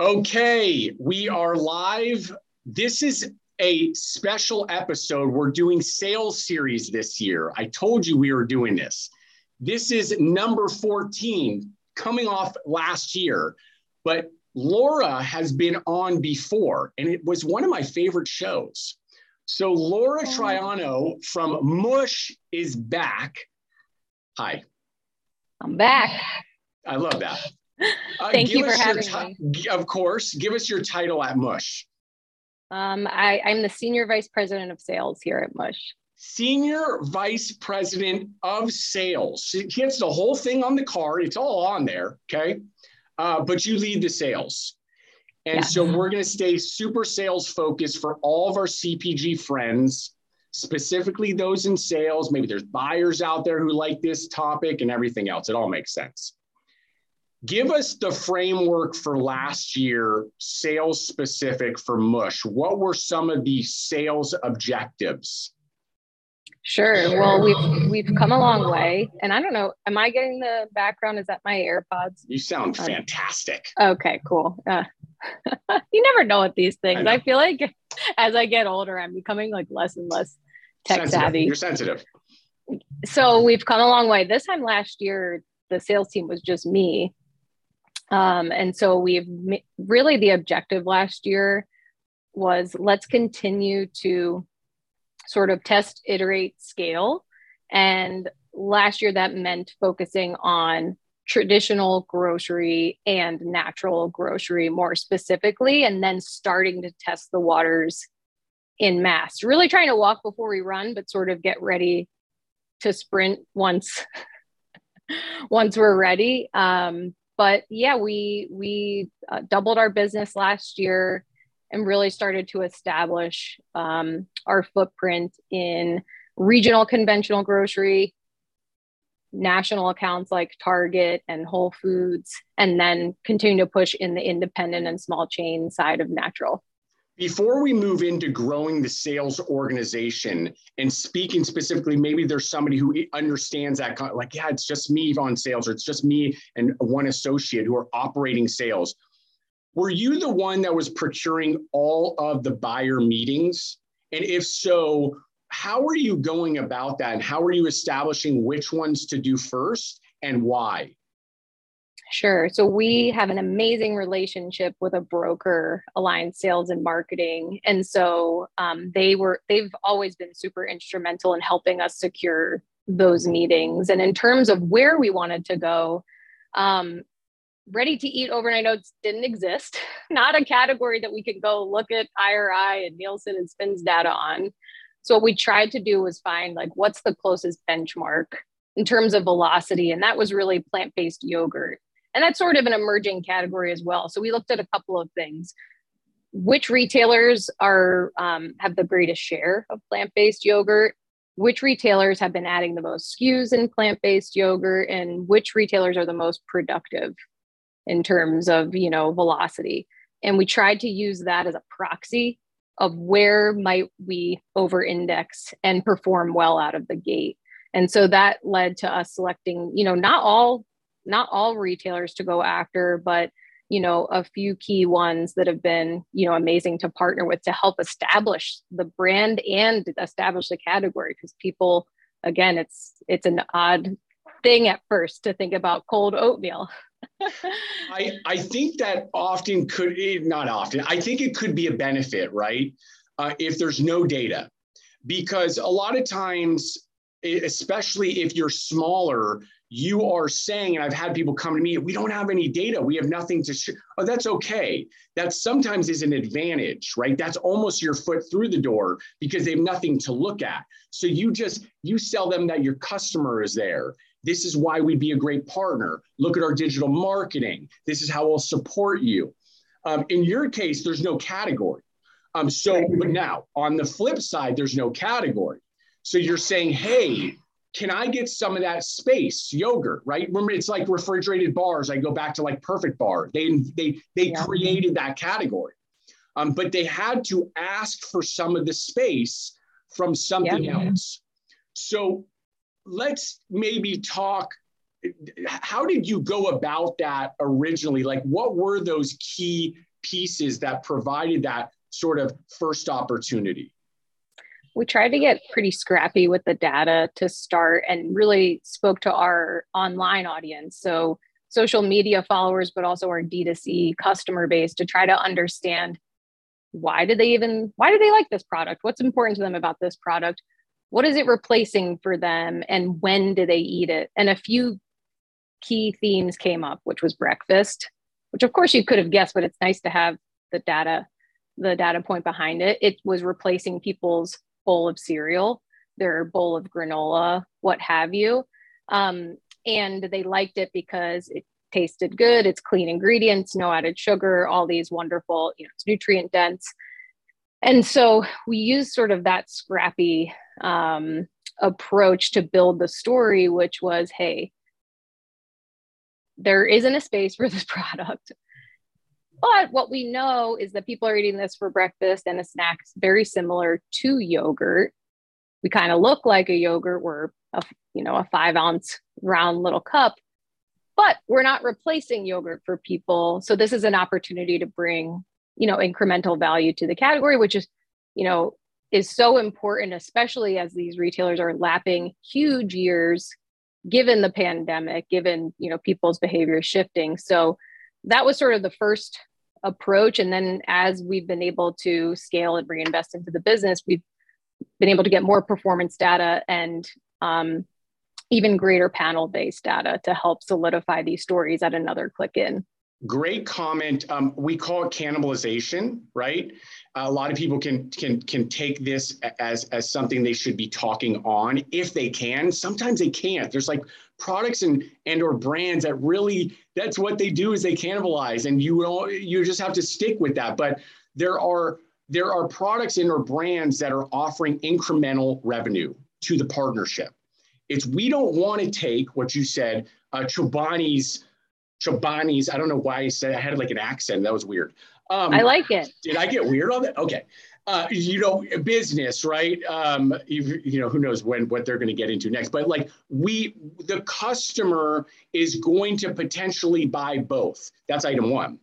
Okay, we are live. This is a special episode. We're doing sales series this year. I told you we were doing this. This is number 14, coming off last year. But Laura has been on before, and it was one of my favorite shows. So Laura Triano from Mush is back. Hi. I'm back. I love that. Thank you for having me. Of course. Give us your title at Mush. I'm the Senior Vice President of Sales here at Mush. Senior Vice President of Sales. She gets the whole thing on the card. It's all on there, okay? But you lead the sales. And so we're going to stay super sales focused for all of our CPG friends, specifically those in sales. Maybe there's buyers out there who like this topic and everything else. It all makes sense. Give us the framework for last year, sales specific for Mush. What were some of the sales objectives? Sure. Well, we've come a long way. And I don't know, am I getting the background? Is that my AirPods? You sound fantastic. Okay, cool. You never know with these things. I feel like as I get older, I'm becoming like less and less tech savvy. You're sensitive. So we've come a long way. This time last year, the sales team was just me. And so we've really the objective last year was let's continue to sort of test, iterate, scale. And last year that meant focusing on traditional grocery and natural grocery more specifically, and then starting to test the waters in mass, really trying to walk before we run, but sort of get ready to sprint once we're ready. But yeah, we doubled our business last year and really started to establish our footprint in regional conventional grocery, national accounts like Target and Whole Foods, and then continue to push in the independent and small chain side of natural. Before we move into growing the sales organization and speaking specifically, maybe there's somebody who understands that, like, yeah, it's just me on sales, or it's just me and one associate who are operating sales. Were you the one that was procuring all of the buyer meetings? And if so, how are you going about that? And how are you establishing which ones to do first and why? Sure. So we have an amazing relationship with a broker, Alliance Sales and Marketing. And so they've always been super instrumental in helping us secure those meetings. And in terms of where we wanted to go, ready-to-eat overnight oats didn't exist. Not a category that we could go look at IRI and Nielsen and Spins data on. So what we tried to do was find like, what's the closest benchmark in terms of velocity? And that was really plant-based yogurt. And that's sort of an emerging category as well. So we looked at a couple of things. Which retailers have the greatest share of plant-based yogurt? Which retailers have been adding the most SKUs in plant-based yogurt? And which retailers are the most productive in terms of, you know, velocity? And we tried to use that as a proxy of where might we over-index and perform well out of the gate. And so that led to us selecting, you know, not all retailers to go after, but, you know, a few key ones that have been, you know, amazing to partner with to help establish the brand and establish the category. Because people, again, it's an odd thing at first to think about cold oatmeal. I think that I think it could be a benefit, right? If there's no data, because a lot of times, especially if you're smaller, you are saying, and I've had people come to me, we don't have any data. We have nothing to show. Oh, that's okay. That sometimes is an advantage, right? That's almost your foot through the door because they have nothing to look at. So you sell them that your customer is there. This is why we'd be a great partner. Look at our digital marketing. This is how we'll support you. In your case, there's no category. But now on the flip side, there's no category. So you're saying, hey, can I get some of that space yogurt, right? Remember, it's like refrigerated bars. I go back to like Perfect Bar. They created that category, but they had to ask for some of the space from something else. So let's maybe talk, how did you go about that originally? Like, what were those key pieces that provided that sort of first opportunity? We tried to get pretty scrappy with the data to start and really spoke to our online audience. So social media followers, but also our D2C customer base, to try to understand why do they like this product? What's important to them about this product? What is it replacing for them? And when do they eat it? And a few key themes came up, which was breakfast, which of course you could have guessed, but it's nice to have the data point behind it. It was replacing people's bowl of cereal, their bowl of granola, what have you. And they liked it because it tasted good, it's clean ingredients, no added sugar, all these wonderful, it's nutrient dense. And so we used sort of that scrappy approach to build the story, which was, hey, there isn't a space for this product. But what we know is that people are eating this for breakfast and a snack very similar to yogurt. We kind of look like a yogurt. We're a 5-ounce round little cup, but we're not replacing yogurt for people. So this is an opportunity to bring, incremental value to the category, which is so important, especially as these retailers are lapping huge years, given the pandemic, given, people's behavior shifting. So that was sort of the first approach. And then as we've been able to scale and reinvest into the business, we've been able to get more performance data and even greater panel-based data to help solidify these stories at another click in. Great comment. We call it cannibalization, right? A lot of people can take this as something they should be talking on if they can. Sometimes they can't. There's like products and or brands that really, that's what they do is they cannibalize, and you just have to stick with that. But there are products and or brands that are offering incremental revenue to the partnership. We don't want to take what you said, Chobani's, I don't know why I said, I had like an accent. That was weird. I like it. Did I get weird on that? Okay. Business, right? Who knows what they're going to get into next, but the customer is going to potentially buy both. That's item one.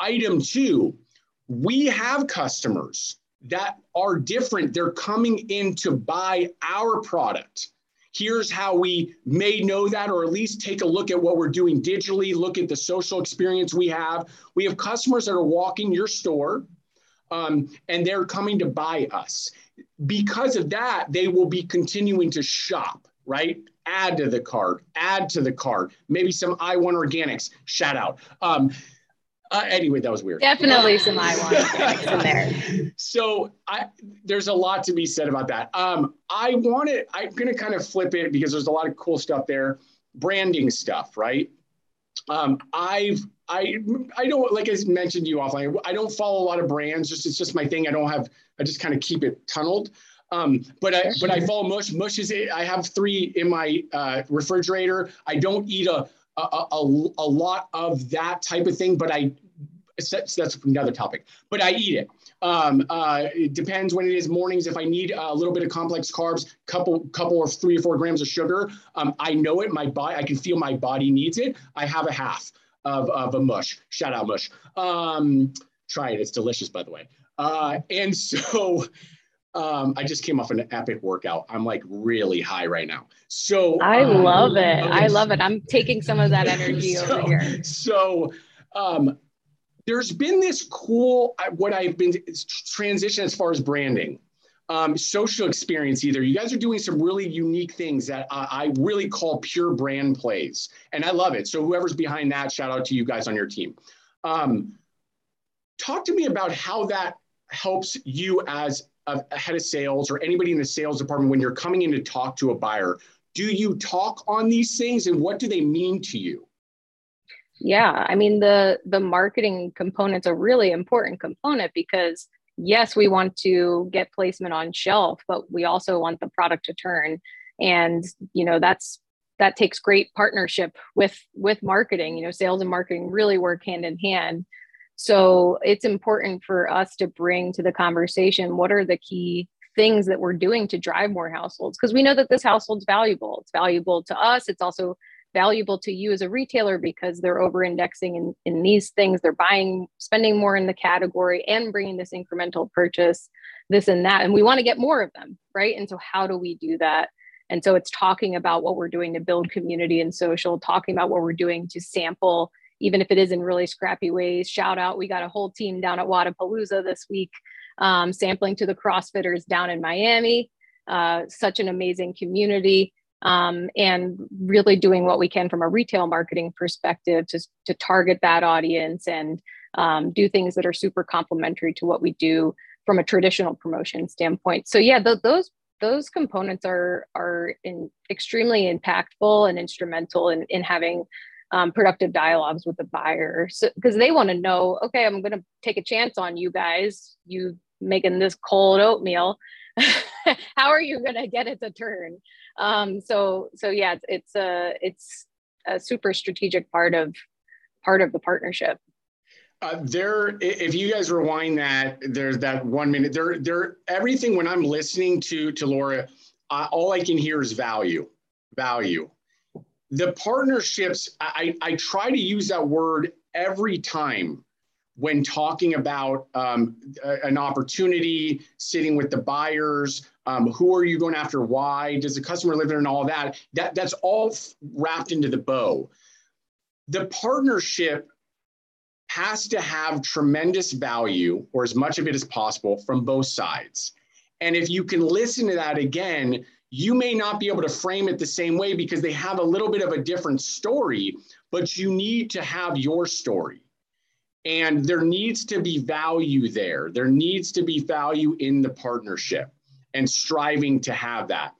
Item two, we have customers that are different. They're coming in to buy our product. Here's how we may know that, or at least take a look at what we're doing digitally, look at the social experience we have. We have customers that are walking your store and they're coming to buy us. Because of that, they will be continuing to shop, right? Add to the cart, maybe some I1 Organics, shout out. Anyway, that was weird. Definitely some I1 Organics in there. So there's a lot to be said about that. I'm going to kind of flip it because there's a lot of cool stuff there. Branding stuff, right? I don't, like I mentioned to you offline, I don't follow a lot of brands. It's just my thing. I just kind of keep it tunneled. But I follow Mush. Mush is it. I have 3 in my refrigerator. I don't eat a lot of that type of thing, but that's another topic, but I eat it. It depends when it is. Mornings, if I need a little bit of complex carbs, couple or 3 or 4 grams of sugar, I know it, I can feel my body needs it. I have a half of a Mush, shout out Mush. Try it, it's delicious, by the way. I just came off an epic workout. I'm like really high right now. So I love it. Okay. I love it. I'm taking some of that energy over here. So there's been this cool, what I've been transitioning as far as branding, social experience either. You guys are doing some really unique things that I really call pure brand plays. And I love it. So whoever's behind that, shout out to you guys on your team. Talk to me about how that helps you as a head of sales or anybody in the sales department when you're coming in to talk to a buyer. Do you talk on these things and what do they mean to you? Yeah, I mean, the marketing component's a really important component because yes, we want to get placement on shelf, but we also want the product to turn. And, that takes great partnership with marketing. Sales and marketing really work hand in hand. So it's important for us to bring to the conversation, what are the key things that we're doing to drive more households? Because we know that this household's valuable. It's valuable to us. It's also valuable to you as a retailer because they're over-indexing in these things. They're buying, spending more in the category and bringing this incremental purchase, this and that. And we want to get more of them, right? And so how do we do that? And so it's talking about what we're doing to build community and social, talking about what we're doing to sample, even if it is in really scrappy ways. Shout out, we got a whole team down at Wadapalooza this week, sampling to the CrossFitters down in Miami, such an amazing community, and really doing what we can from a retail marketing perspective to target that audience and do things that are super complementary to what we do from a traditional promotion standpoint. So yeah, those components are extremely impactful and instrumental in having productive dialogues with the buyer. So, because they want to know, okay, I'm going to take a chance on you guys. You making this cold oatmeal. How are you going to get it to turn? So yeah, it's a super strategic part of the partnership. If you guys rewind that, there's that 1 minute. There, everything when I'm listening to Laura, all I can hear is value. The partnerships, I try to use that word every time when talking about an opportunity, sitting with the buyers, who are you going after, why, does the customer live there, and all that. That's all wrapped into the bow. The partnership has to have tremendous value, or as much of it as possible, from both sides. And if you can listen to that again, you may not be able to frame it the same way because they have a little bit of a different story, but you need to have your story. And there needs to be value there. There needs to be value in the partnership and striving to have that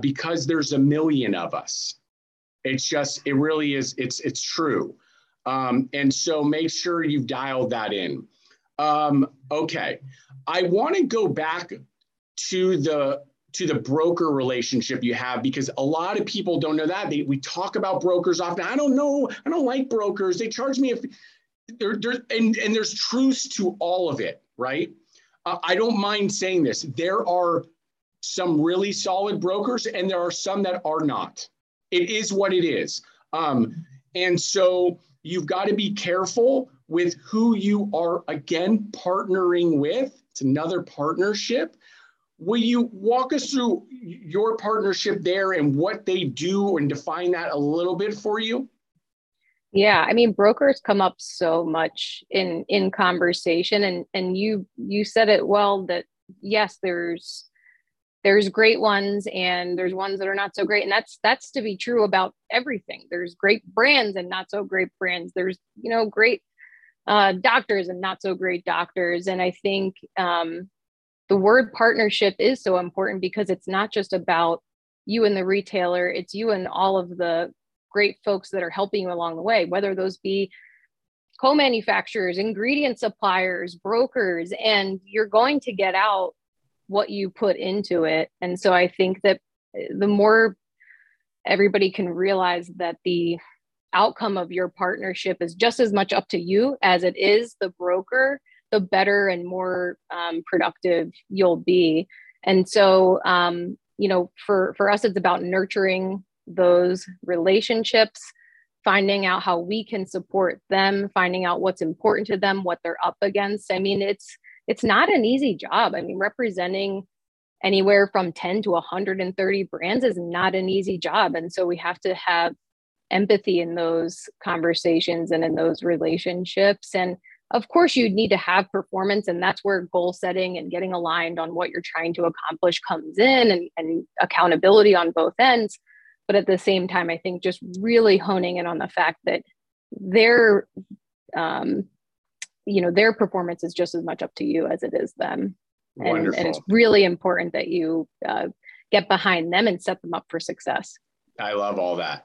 because there's a million of us. It's just, it really is, it's true. And so make sure you've dialed that in. Okay, I want to go back to the broker relationship you have, because a lot of people don't know that. We talk about brokers often. I don't like brokers. They charge me and there's truth to all of it, right? I don't mind saying this. There are some really solid brokers and there are some that are not. It is what it is. And so you've got to be careful with who you are, again, partnering with. It's another partnership. Will you walk us through your partnership there and what they do and define that a little bit for you? Yeah, I mean, brokers come up so much in conversation, and you said it well, that yes, there's great ones and there's ones that are not so great. And that's to be true about everything. There's great brands and not so great brands. There's, great doctors and not so great doctors. And I think, the word partnership is so important because it's not just about you and the retailer, it's you and all of the great folks that are helping you along the way, whether those be co-manufacturers, ingredient suppliers, brokers, and you're going to get out what you put into it. And so I think that the more everybody can realize that the outcome of your partnership is just as much up to you as it is the broker, the better and more productive you'll be. And so, for us, it's about nurturing those relationships, finding out how we can support them, finding out what's important to them, what they're up against. I mean, it's not an easy job. I mean, representing anywhere from 10 to 130 brands is not an easy job. And so we have to have empathy in those conversations and in those relationships. And of course, you need to have performance, and that's where goal setting and getting aligned on what you're trying to accomplish comes in, and accountability on both ends. But at the same time, I think just really honing in on the fact that their performance is just as much up to you as it is them. And it's really important that you get behind them and set them up for success. I love all that.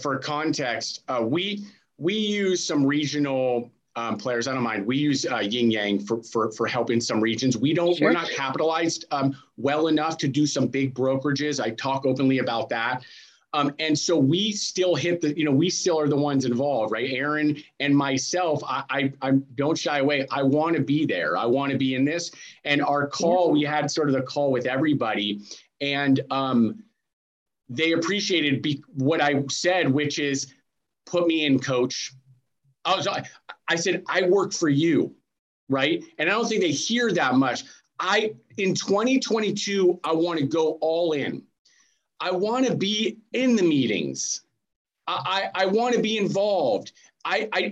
For context, we use some regional players. I don't mind. We use Yin Yang for help in some regions. We're not capitalized well enough to do some big brokerages. I talk openly about that. And so we still we still are the ones involved, right? Aaron and myself, I don't shy away. I want to be there. I want to be in this. And our call, we had sort of the call with everybody. And they appreciated what I said, which is, put me in, coach. I said, I work for you, right? And I don't think they hear that much. In 2022, I want to go all in. I want to be in the meetings. I want to be involved.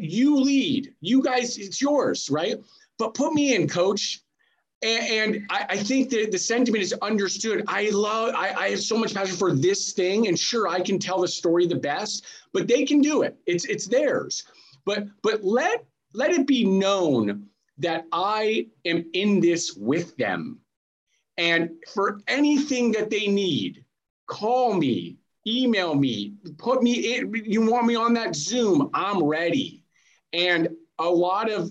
You lead. You guys, it's yours, right? But put me in, coach. And I think that the sentiment is understood. I have so much passion for this thing, and sure, I can tell the story the best, but they can do it. It's theirs. But let it be known that I am in this with them. And for anything that they need, call me, email me, put me in. You want me on that Zoom? I'm ready. And a lot of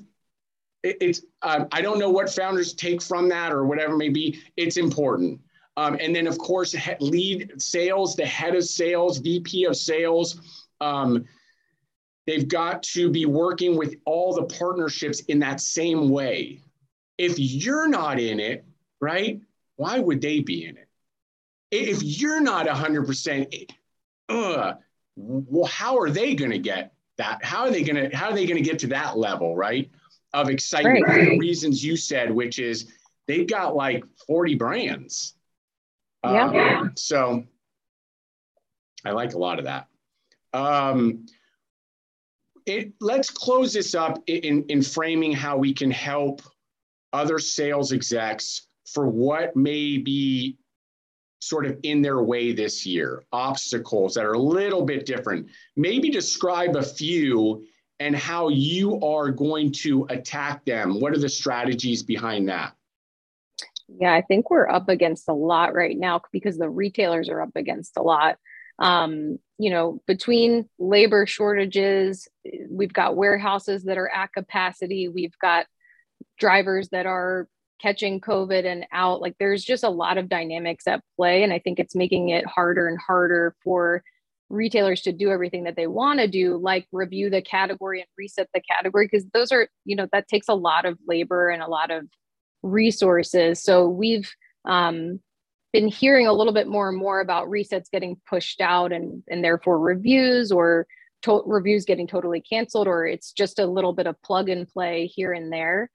I don't know what founders take from that or whatever it may be. It's important. And then, of course, lead sales, the head of sales, VP of sales. They've got to be working with all the partnerships in that same way. If you're not in it, right, why would they be in it? If you're not 100%, well, how are they going to get that? How are they going to get to that level, right? Of excitement, right. For the reasons you said, which is they've got like 40 brands. Yeah. So I like a lot of that. Let's close this up in framing how we can help other sales execs for what may be sort of in their way this year, obstacles that are a little bit different. Maybe describe a few and how you are going to attack them. What are the strategies behind that? Yeah, I think we're up against a lot right now because the retailers are up against a lot. You know, between labor shortages, we've got warehouses that are at capacity. We've got drivers that are catching COVID and out. Like, there's just a lot of dynamics at play. And I think it's making it harder and harder for retailers to do everything that they want to do, like review the category and reset the category, because those are, you know, that takes a lot of labor and a lot of resources. So we've been hearing a little bit more and more about resets getting pushed out and therefore reviews or reviews getting totally canceled, or it's just a little bit of plug and play here and there.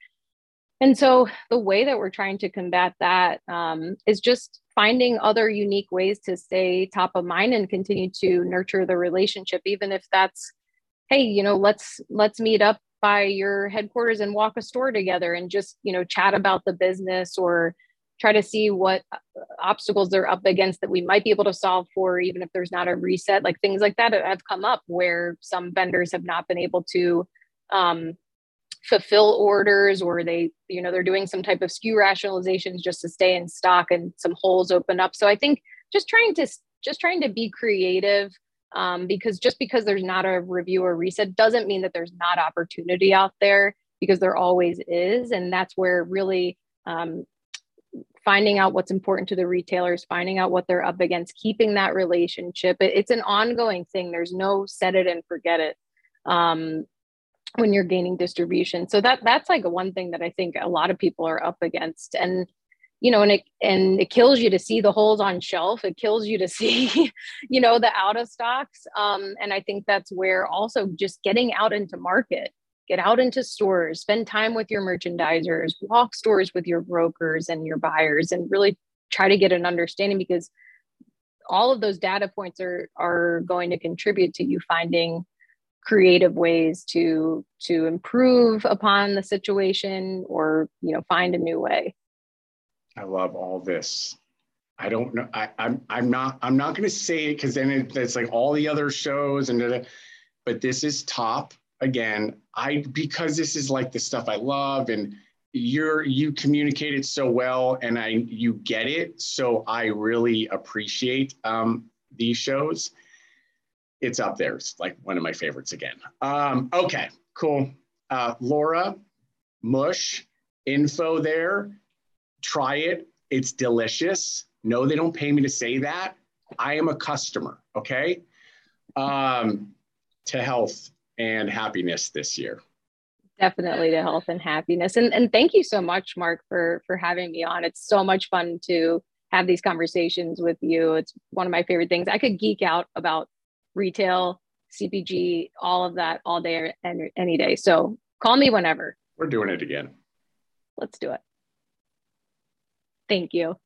And so the way that we're trying to combat that is just finding other unique ways to stay top of mind and continue to nurture the relationship, even if that's, hey, you know, let's meet up by your headquarters and walk a store together and just, you know, chat about the business or try to see what obstacles they're up against that we might be able to solve for, even if there's not a reset. Like, things like that have come up where some vendors have not been able to fulfill orders, or they, you know, they're doing some type of SKU rationalizations just to stay in stock, and some holes open up. So I think just trying to be creative, because just because there's not a review or reset doesn't mean that there's not opportunity out there, because there always is. And that's where really finding out what's important to the retailers, finding out what they're up against, keeping that relationship. It's an ongoing thing. There's no set it and forget it. When you're gaining distribution. So that's like one thing that I think a lot of people are up against, and, you know, and it kills you to see the holes on shelf. It kills you to see, you know, the out of stocks. And I think that's where also just getting out into market, get out into stores, spend time with your merchandisers, walk stores with your brokers and your buyers, and really try to get an understanding, because all of those data points are going to contribute to you finding creative ways to improve upon the situation, or, you know, find a new way. I love all this. I don't know. I'm not going to say it, because then it's like all the other shows and but this is top again. Because this is like the stuff I love, and you communicate it so well, and you get it. So I really appreciate these shows. It's up there. It's like one of my favorites again. Okay, cool. Laura, Mush, info there. Try it. It's delicious. No, they don't pay me to say that. I am a customer, okay? To health and happiness this year. Definitely to health and happiness. And thank you so much, Mark, for having me on. It's so much fun to have these conversations with you. It's one of my favorite things. I could geek out about retail, CPG, all of that all day and any day. So call me whenever. We're doing it again. Let's do it. Thank you.